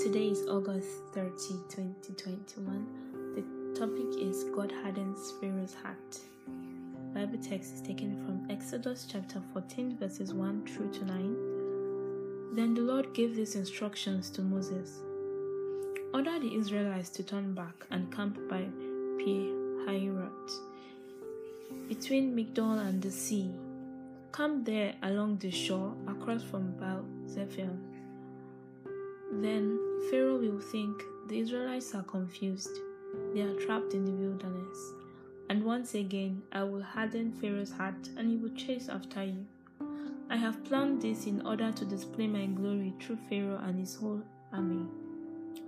Today is August 30, 2021. The topic is God hardens Pharaoh's heart. Bible text is taken from Exodus chapter 14 verses 1 through to 9. Then the Lord gave these instructions to Moses. Order the Israelites to turn back and camp by Pi Hahiroth, between Migdol and the sea. Camp there along the shore across from Baal Zephon. Then Pharaoh will think the Israelites are confused, they are trapped in the wilderness. And once again I will harden Pharaoh's heart, and he will chase after you. I have planned this in order to display my glory through Pharaoh and his whole army.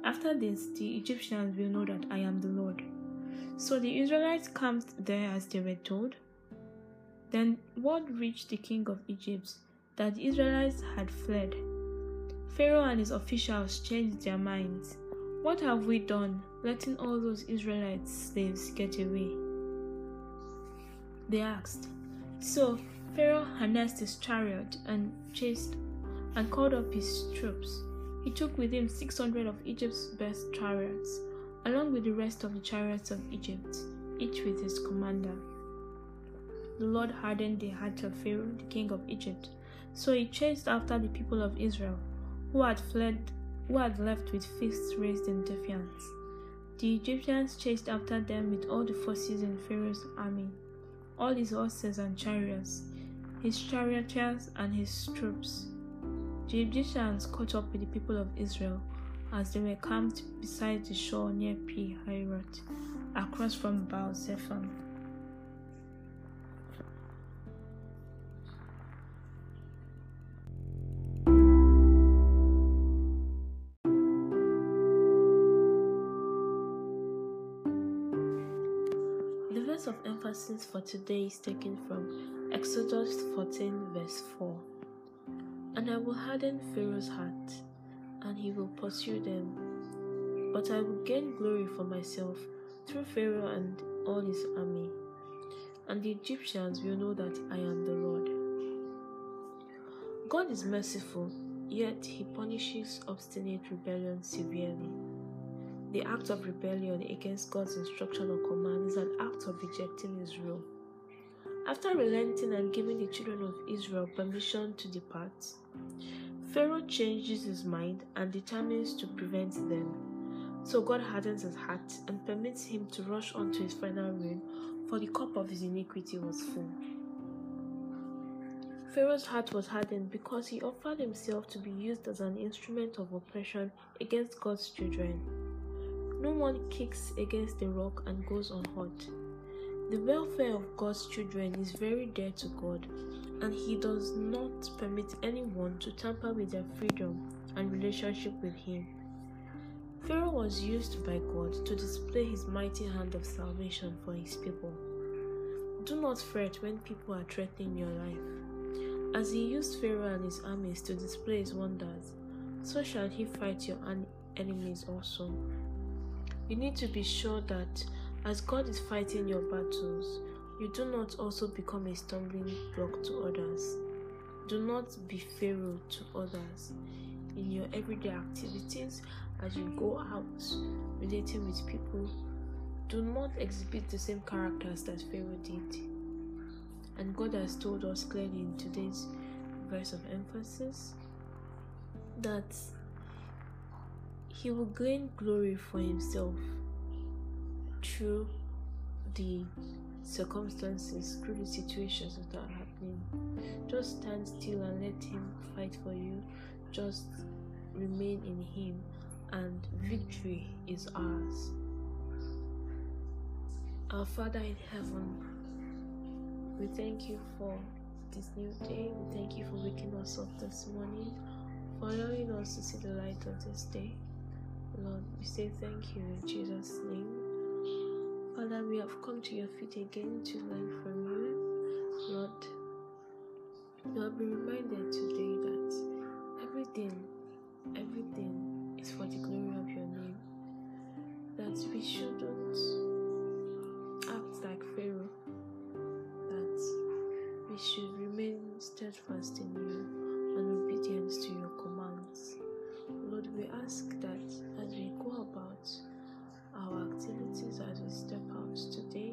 After this, the Egyptians will know that I am the Lord. So the Israelites camped there as they were told. Then word reached the king of Egypt that the Israelites had fled. Pharaoh and his officials changed their minds. What have we done, letting all those Israelite slaves get away? They asked. So Pharaoh harnessed his chariot and chased and called up his troops. He took with him 600 of Egypt's best chariots, along with the rest of the chariots of Egypt, each with his commander. The Lord hardened the heart of Pharaoh, the king of Egypt, so he chased after the people of Israel, who had fled, who had left with fists raised in defiance. The Egyptians chased after them with all the forces in Pharaoh's army, all his horses and chariots, his charioteers and his troops. The Egyptians caught up with the people of Israel as they were camped beside the shore near Pi Hahiroth, across from Baal Zephon. Of emphasis for today is taken from Exodus 14 verse 4. And I will harden Pharaoh's heart, and he will pursue them, but I will gain glory for myself through Pharaoh and all his army, and the Egyptians will know that I am the Lord. God is merciful, yet he punishes obstinate rebellion severely. The act of rebellion against God's instruction or command is an act of rejecting his rule. After relenting and giving the children of Israel permission to depart, Pharaoh changes his mind and determines to prevent them. So God hardens his heart and permits him to rush on to his final ruin, for the cup of his iniquity was full. Pharaoh's heart was hardened because he offered himself to be used as an instrument of oppression against God's children. No one kicks against the rock and goes unhurt. The welfare of God's children is very dear to God, and he does not permit anyone to tamper with their freedom and relationship with him. Pharaoh was used by God to display his mighty hand of salvation for his people. Do not fret when people are threatening your life. As he used Pharaoh and his armies to display his wonders, so shall he fight your enemies also. You need to be sure that as God is fighting your battles, you do not also become a stumbling block to others. Do not be Pharaoh to others in your everyday activities as you go out relating with people. Do not exhibit the same characters that Pharaoh did. And God has told us clearly in today's verse of emphasis that he will gain glory for himself through the circumstances, through the situations that are happening. Just stand still and let him fight for you. Just remain in him, and victory is ours. Our Father in heaven, we thank you for this new day. We thank you for waking us up this morning, for allowing us to see the light of this day. Lord, we say thank you in Jesus' name. Father, we have come to your feet again to learn from you. Lord, you have been reminded today that everything is for the glory of your name. That we shouldn't act like Pharaoh. That we should remain steadfast in you and obedience to your commands. Lord, we ask that as we go about our activities, as we step out today,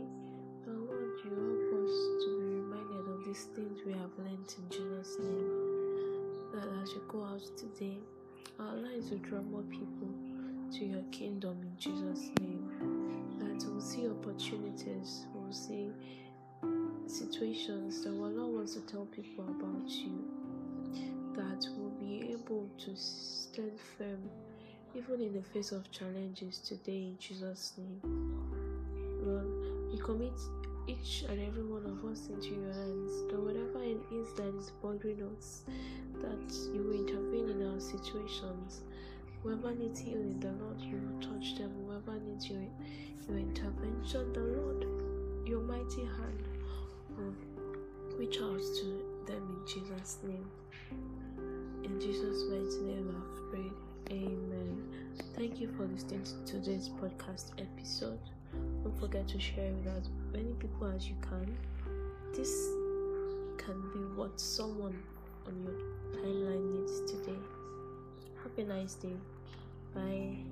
the Lord, you help us to be reminded of these things we have learned in Jesus' name. That as we go out today, our lives will draw more people to your kingdom in Jesus' name. That we'll see opportunities, we'll see situations that will allow us to tell people about you. That we'll be able to stand firm even in the face of challenges today in Jesus' name. Lord, we commit each and every one of us into your hands, that whatever it is that is bothering us, that you will intervene in our situations. Whoever needs healing, the Lord, you will touch them. Whoever needs your intervention, the Lord, your mighty hand will reach out to them in Jesus' name. In Jesus' mighty name I've prayed. Amen. Thank you for listening to today's podcast episode. Don't forget to share with as many people as you can. This can be what someone on your timeline needs today. Have a nice day. Bye.